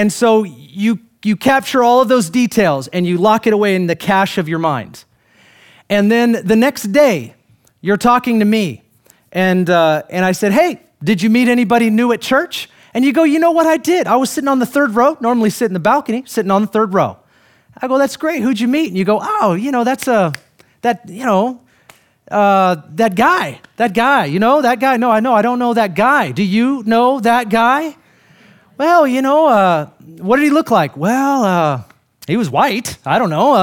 so you capture all of those details and you lock it away in the cache of your mind. And then the next day, you're talking to me. And I said, hey, did you meet anybody new at church? And you go, you know what I did? I was sitting on the third row, normally sit in the balcony, sitting on the third row. I go, that's great. Who'd you meet? And you go, oh, you know, that guy. No, I don't know that guy. Do you know that guy? Well, you know, what did he look like? Well, he was white. I don't know.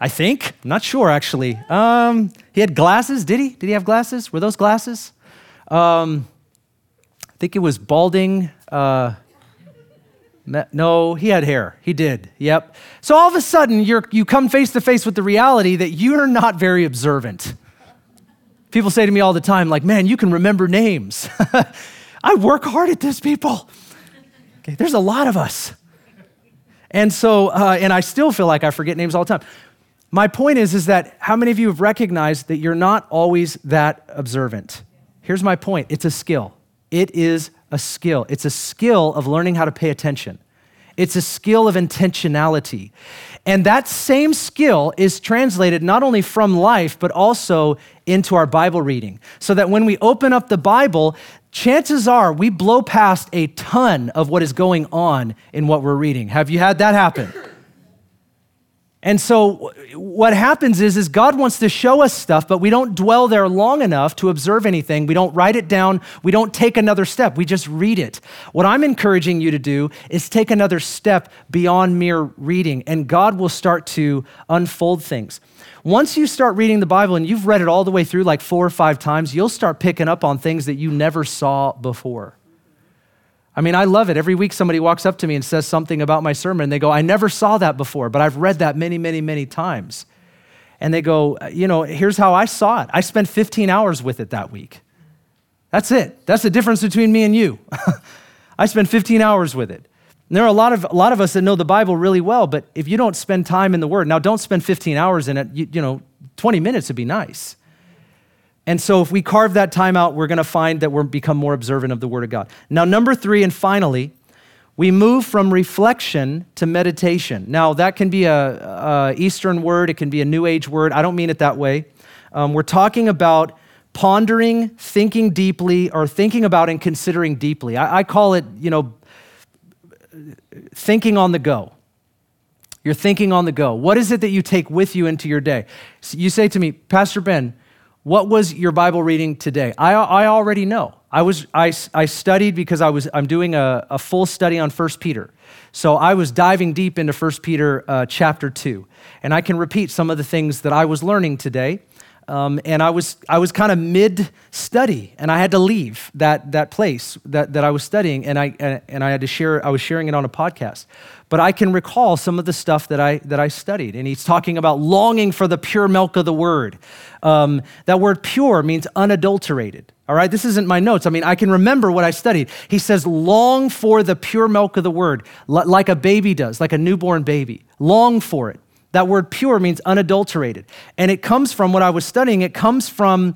I think. I'm not sure, actually. He had glasses. Did he? Did he have glasses? Were those glasses? I think it was balding. No, he had hair. He did. Yep. So all of a sudden, you come face to face with the reality that you're not very observant. People say to me all the time, like, man, you can remember names. I work hard at this, people. Okay, there's a lot of us. And so, and I still feel like I forget names all the time. My point is that how many of you have recognized that you're not always that observant? Here's my point. It's a skill. It is a skill. It's a skill of learning how to pay attention. It's a skill of intentionality. And that same skill is translated not only from life, but also into our Bible reading. So that when we open up the Bible, chances are we blow past a ton of what is going on in what we're reading. Have you had that happen? And so what happens is God wants to show us stuff, but we don't dwell there long enough to observe anything. We don't write it down. We don't take another step. We just read it. What I'm encouraging you to do is take another step beyond mere reading, and God will start to unfold things. Once you start reading the Bible and you've read it all the way through like 4 or 5 times, you'll start picking up on things that you never saw before. I mean, I love it. Every week somebody walks up to me and says something about my sermon. And they go, I never saw that before, but I've read that many, many, many times. And they go, you know, here's how I saw it. I spent 15 hours with it that week. That's it. That's the difference between me and you. I spent 15 hours with it. And there are a lot of us that know the Bible really well, but if you don't spend time in the Word, now don't spend 15 hours in it, you know, 20 minutes would be nice. And so if we carve that time out, we're going to find that we'll become more observant of the Word of God. Now, number 3, and finally, we move from reflection to meditation. Now, that can be a Eastern word. It can be a New Age word. I don't mean it that way. We're talking about pondering, thinking deeply, or thinking about and considering deeply. I call it, you know, thinking on the go. You're thinking on the go. What is it that you take with you into your day? So you say to me, Pastor Ben, what was your Bible reading today? I already know. I studied because I'm doing a full study on 1 Peter. So I was diving deep into 1 Peter chapter 2. And I can repeat some of the things that I was learning today. And I was kind of mid-study, and I had to leave that place that I was studying, and I had to share. I was sharing it on a podcast, but I can recall some of the stuff that I studied. And he's talking about longing for the pure milk of the Word. That word "pure" means unadulterated. All right, this isn't my notes. I mean, I can remember what I studied. He says, "Long for the pure milk of the Word, like a baby does, like a newborn baby. Long for it." That word "pure" means unadulterated. And it comes from what I was studying. It comes from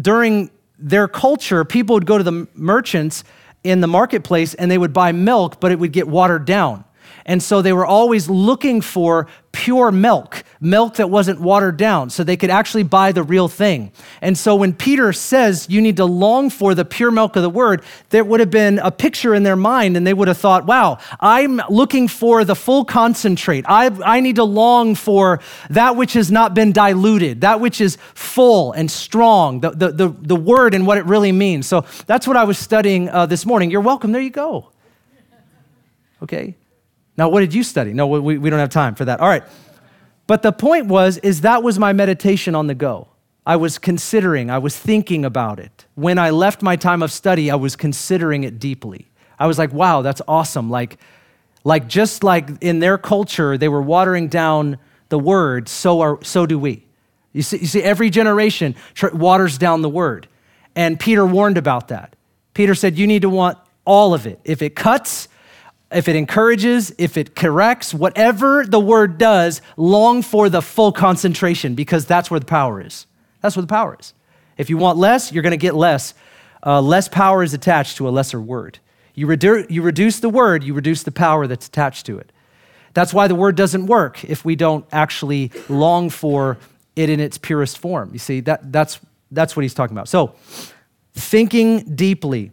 during their culture, people would go to the merchants in the marketplace and they would buy milk, but it would get watered down. And so they were always looking for pure milk. milk that wasn't watered down, so they could actually buy the real thing. And so when Peter says you need to long for the pure milk of the word, there would have been a picture in their mind, and they would have thought, wow, I'm looking for the full concentrate. I need to long for that which has not been diluted, that which is full and strong, the word and what it really means. So that's what I was studying this morning. You're welcome. There you go. Okay. Now, what did you study? No, we don't have time for that. All right. But the point was that was my meditation on the go. I was considering, I was thinking about it. When I left my time of study, I was considering it deeply. I was like, wow, that's awesome. Like just like in their culture, they were watering down the word, so do we. You see, every generation waters down the word. And Peter warned about that. Peter said, you need to want all of it. If it cuts, if it encourages, if it corrects, whatever the word does, long for the full concentration, because that's where the power is. That's where the power is. If you want less, you're gonna get less. Less power is attached to a lesser word. You reduce the word, you reduce the power that's attached to it. That's why the word doesn't work if we don't actually long for it in its purest form. You see, that's what he's talking about. So, thinking deeply.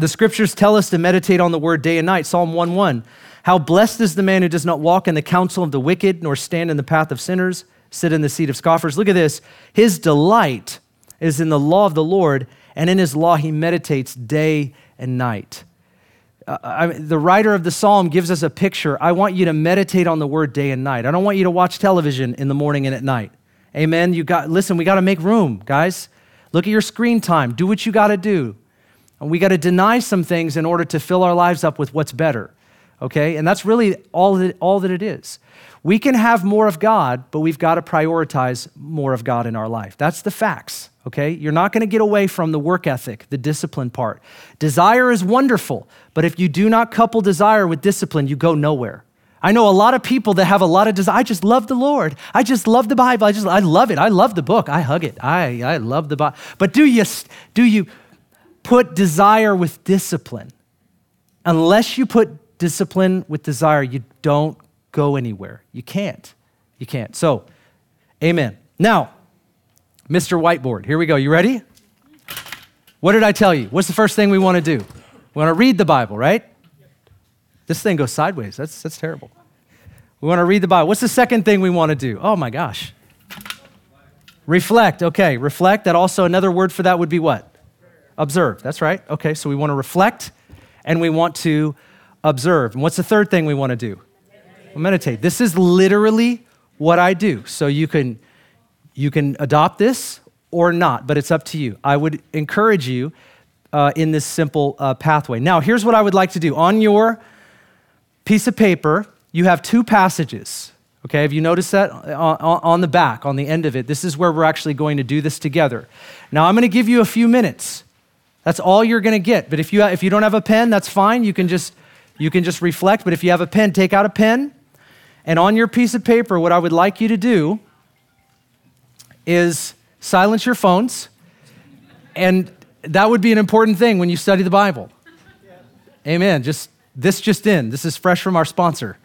The scriptures tell us to meditate on the word day and night. Psalm 1:1, how blessed is the man who does not walk in the counsel of the wicked, nor stand in the path of sinners, sit in the seat of scoffers. Look at this. His delight is in the law of the Lord, and in his law he meditates day and night. The writer of the psalm gives us a picture. I want you to meditate on the word day and night. I don't want you to watch television in the morning and at night. Amen. Listen, we got to make room, guys. Look at your screen time. Do what you got to do. And we got to deny some things in order to fill our lives up with what's better, okay? And that's really all that it is. We can have more of God, but we've got to prioritize more of God in our life. That's the facts, okay? You're not going to get away from the work ethic, the discipline part. Desire is wonderful, but if you do not couple desire with discipline, you go nowhere. I know a lot of people that have a lot of desire. I just love the Lord. I just love the Bible. I love it. I love the book. I hug it. I love the Bible. But do you put desire with discipline? Unless you put discipline with desire, you don't go anywhere. You can't. So, amen. Now, Mr. Whiteboard, here we go. You ready? What did I tell you? What's the first thing we want to do? We want to read the Bible, right? This thing goes sideways. That's terrible. We want to read the Bible. What's the second thing we want to do? Oh my gosh. Reflect. Okay, reflect. That also, another word for that would be what? Observe, that's right. Okay, so we want to reflect and we want to observe. And what's the third thing we want to do? Meditate. This is literally what I do. So you can adopt this or not, but it's up to you. I would encourage you in this simple pathway. Now, here's what I would like to do. On your piece of paper, you have two passages. Okay, have you noticed that? On the back, on the end of it, this is where we're actually going to do this together. Now, I'm going to give you a few minutes. That's all you're going to get. But if you don't have a pen, that's fine. You can just reflect. But if you have a pen, take out a pen. And on your piece of paper, what I would like you to do is silence your phones. And that would be an important thing when you study the Bible. Yeah. Amen. This just in. This is fresh from our sponsor.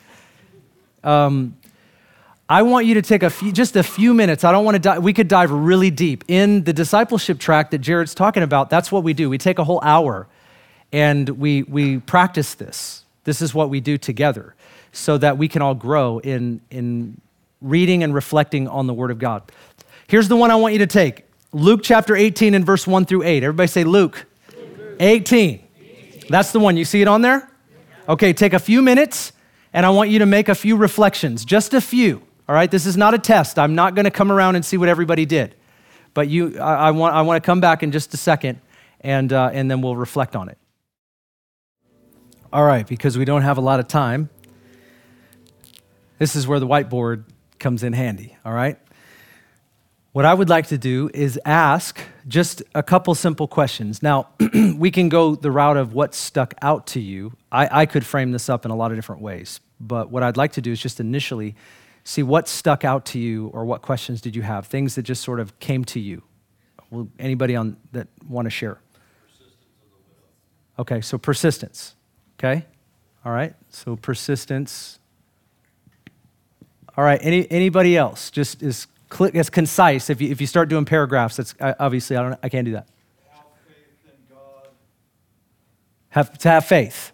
I want you to take a few minutes. I don't want to dive. We could dive really deep. In the discipleship track that Jared's talking about, that's what we do. We take a whole hour and we practice this. This is what we do together so that we can all grow in reading and reflecting on the Word of God. Here's the one I want you to take. Luke chapter 18 and verse 1-8. Everybody say Luke. 18. That's the one. You see it on there? Okay, take a few minutes and I want you to make a few reflections, just a few. All right, this is not a test. I'm not going to come around and see what everybody did, but I want to come back in just a second, and then we'll reflect on it. All right, because we don't have a lot of time, this is where the whiteboard comes in handy. All right, what I would like to do is ask just a couple simple questions. Now, we can go the route of what stuck out to you. I could frame this up in a lot of different ways, but what I'd like to do is just initially see what stuck out to you or what questions did you have, things that just sort of came to you. Will anybody on that want to share? Persistence of the widow. Okay, so persistence, okay? All right, so persistence All right, anybody else? Just as quick, as concise. If you start doing paragraphs, that's obviously I can't do that. Have faith in God. Have faith. Have faith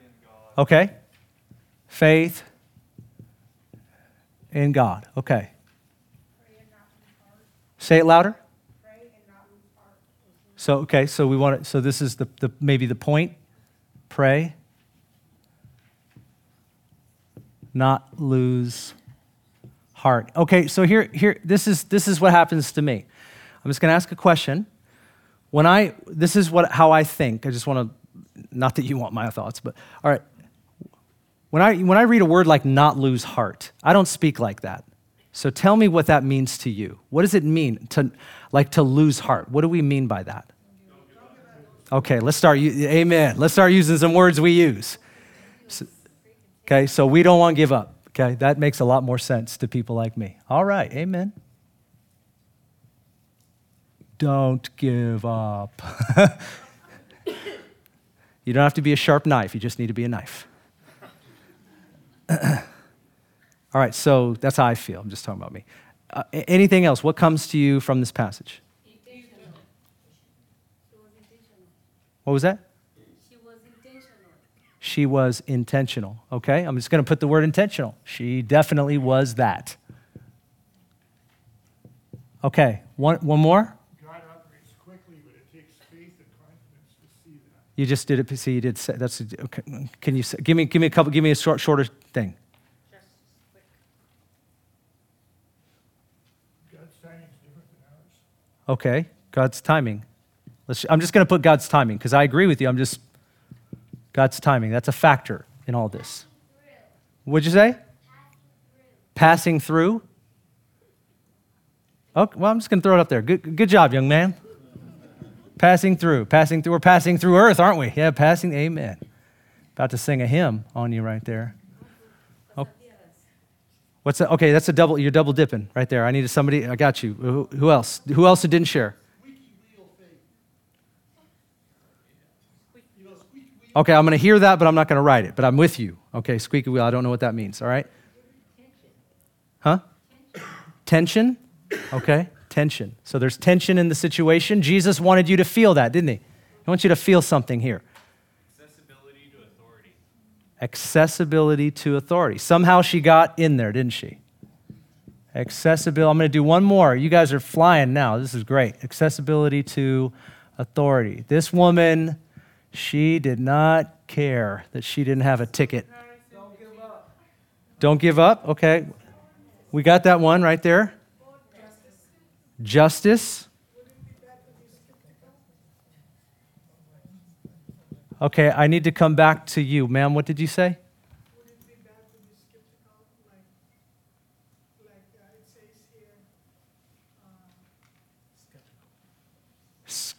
in God. Okay. Faith in God. Okay. Pray and not lose heart. Say it louder. Pray and not lose heart. So okay, so we want to, so this is the maybe the point. Pray. Not lose heart. Okay, so here, this is what happens to me. I'm just going to ask a question. This is how I think. I just want to, not that you want my thoughts, but all right. When I read a word like not lose heart, I don't speak like that. So tell me what that means to you. What does it mean to lose heart? What do we mean by that? Okay, let's start. Amen. Let's start using some words we use. Okay, so we don't want to give up. Okay, that makes a lot more sense to people like me. All right, amen. Don't give up. You don't have to be a sharp knife. You just need to be a knife. All right, so that's how I feel. I'm just talking about me. Anything else? What comes to you from this passage? What was that? She was intentional, okay? I'm just going to put the word intentional. She definitely was that. Okay, one more? God operates quickly, but it takes faith and confidence to see that. You just did it, see, you did say, that's, okay. Can you, give me a couple, give me a shorter thing. Just quick. God's timing is different than ours. Okay, God's timing. I'm just going to put God's timing, because I agree with you, God's timing, that's a factor in all this. What'd you say? Passing through? Oh, well, I'm just going to throw it up there. Good job, young man. Passing through. We're passing through earth, aren't we? Yeah, passing, amen. About to sing a hymn on you right there. Oh. What's that? Okay, that's you're double dipping right there. I needed somebody, I got you. Who else? Who else who didn't share? Okay, I'm going to hear that, but I'm not going to write it, but I'm with you. Okay, squeaky wheel, I don't know what that means, all right? Huh? Tension? Okay, tension. So there's tension in the situation. Jesus wanted you to feel that, didn't he? He wants you to feel something here. Accessibility to authority. Accessibility to authority. Somehow she got in there, didn't she? Accessibility. I'm going to do one more. You guys are flying now. This is great. Accessibility to authority. This woman... she did not care that she didn't have a ticket. Don't give up. Don't give up? Okay. We got that one right there. Justice. Okay, I need to come back to you. Ma'am, what did you say? Would it be bad to be skeptical? Like it says here. Skeptical.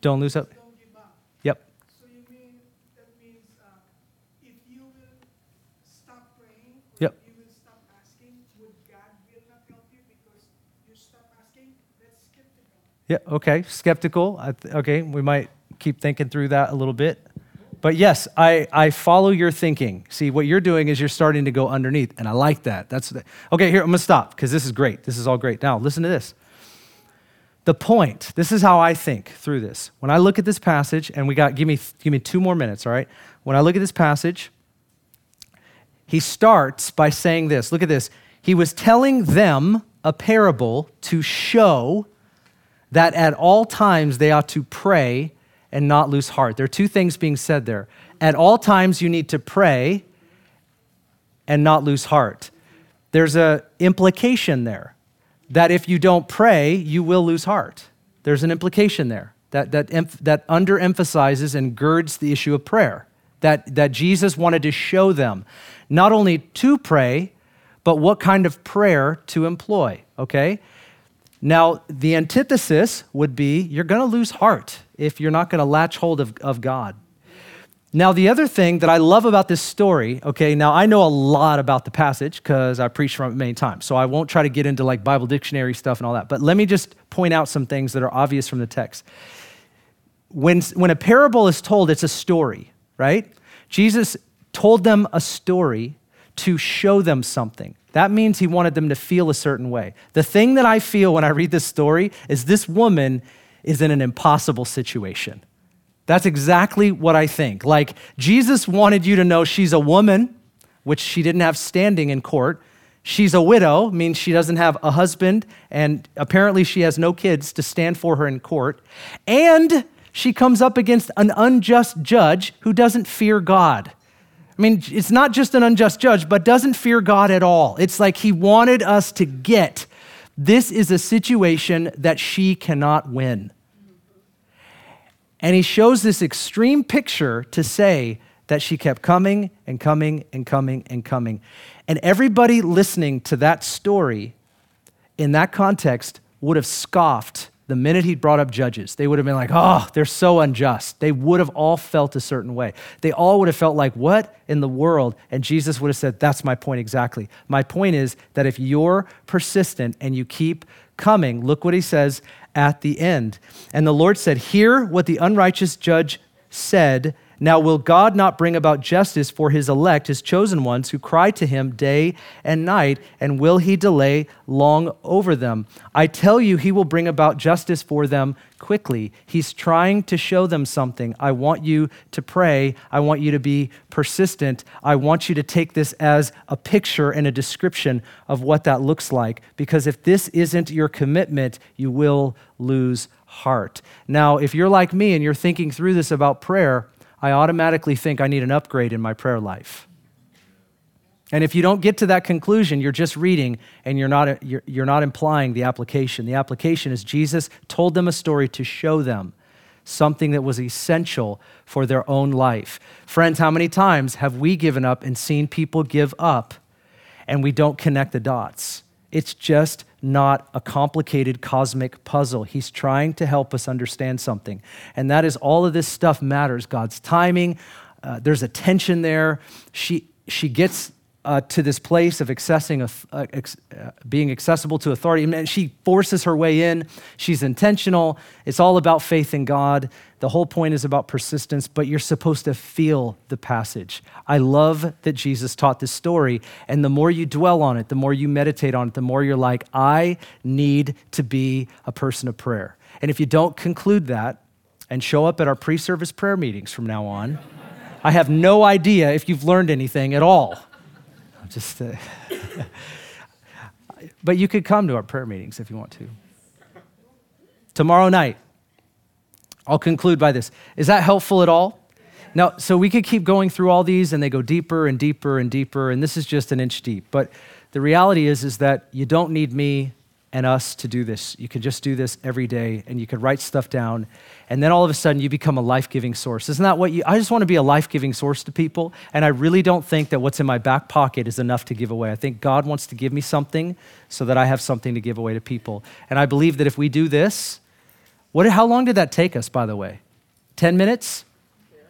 Don't lose hope. Don't give up. Yep. So that means if you will stop praying, or yep. If you will stop asking, would God will not help you because you stop asking? That's skeptical. Yeah, okay, skeptical. Okay, we might keep thinking through that a little bit. But yes, I follow your thinking. See, what you're doing is you're starting to go underneath, and I like that. Okay, here, I'm going to stop because this is great. This is all great. Now, listen to this. The point, this is how I think through this. When I look at this passage, and give me 2 more minutes, all right? When I look at this passage, he starts by saying this. Look at this. He was telling them a parable to show that at all times they ought to pray and not lose heart. There are 2 things being said there. At all times you need to pray and not lose heart. There's an implication there that if you don't pray, you will lose heart. There's an implication there that underemphasizes and girds the issue of prayer, that Jesus wanted to show them not only to pray, but what kind of prayer to employ, okay? Now, the antithesis would be you're gonna lose heart if you're not gonna latch hold of God. Now, the other thing that I love about this story, okay, now I know a lot about the passage because I preached from it many times, so I won't try to get into like Bible dictionary stuff and all that, but let me just point out some things that are obvious from the text. When a parable is told, it's a story, right? Jesus told them a story to show them something. That means he wanted them to feel a certain way. The thing that I feel when I read this story is this woman is in an impossible situation. That's exactly what I think. Like, Jesus wanted you to know she's a woman, which she didn't have standing in court. She's a widow, means she doesn't have a husband, and apparently she has no kids to stand for her in court. And she comes up against an unjust judge who doesn't fear God. I mean, it's not just an unjust judge, but doesn't fear God at all. It's like he wanted us to get this is a situation that she cannot win. And he shows this extreme picture to say that she kept coming and coming and coming and coming. And everybody listening to that story in that context would have scoffed the minute he brought up judges. They would have been like, oh, they're so unjust. They would have all felt a certain way. They all would have felt like, what in the world? And Jesus would have said, that's my point exactly. My point is that if you're persistent and you keep coming, look what he says at the end. And the Lord said, hear what the unrighteous judge said. Now will God not bring about justice for his elect, his chosen ones, who cry to him day and night, and will he delay long over them? I tell you, he will bring about justice for them quickly. He's trying to show them something. I want you to pray. I want you to be persistent. I want you to take this as a picture and a description of what that looks like, because if this isn't your commitment, you will lose heart. Now, if you're like me and you're thinking through this about prayer, I automatically think I need an upgrade in my prayer life. And if you don't get to that conclusion, you're just reading and you're not implying the application. The application is Jesus told them a story to show them something that was essential for their own life. Friends, how many times have we given up and seen people give up and we don't connect the dots? It's just not a complicated cosmic puzzle. He's trying to help us understand something. And that is all of this stuff matters. God's timing, there's a tension there. She gets to this place of being accessible to authority. And she forces her way in. She's intentional. It's all about faith in God. The whole point is about persistence, but you're supposed to feel the passage. I love that Jesus taught this story. And the more you dwell on it, the more you meditate on it, the more you're like, I need to be a person of prayer. And if you don't conclude that and show up at our pre-service prayer meetings from now on, I have no idea if you've learned anything at all. But you could come to our prayer meetings if you want to. Tomorrow night, I'll conclude by this. Is that helpful at all? Now, so we could keep going through all these and they go deeper and deeper and deeper, and this is just an inch deep. But the reality is that you don't need me and us to do this. You can just do this every day and you could write stuff down, and then all of a sudden you become a life-giving source. Isn't that what I just want to be a life-giving source to people, and I really don't think that what's in my back pocket is enough to give away. I think God wants to give me something so that I have something to give away to people. And I believe that if we do this, how long did that take us, by the way? 10 minutes? Yeah.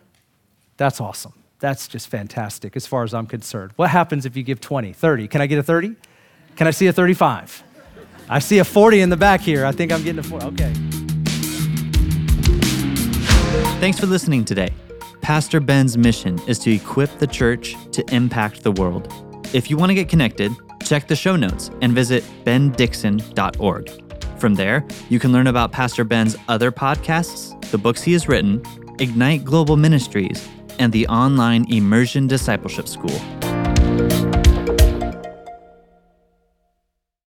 That's awesome. That's just fantastic as far as I'm concerned. What happens if you give 20, 30? Can I get a 30? Can I see a 35? I see a 40 in the back here. I think I'm getting a 40. Okay. Thanks for listening today. Pastor Ben's mission is to equip the church to impact the world. If you want to get connected, check the show notes and visit bendixon.org. From there, you can learn about Pastor Ben's other podcasts, the books he has written, Ignite Global Ministries, and the online Immersion Discipleship School.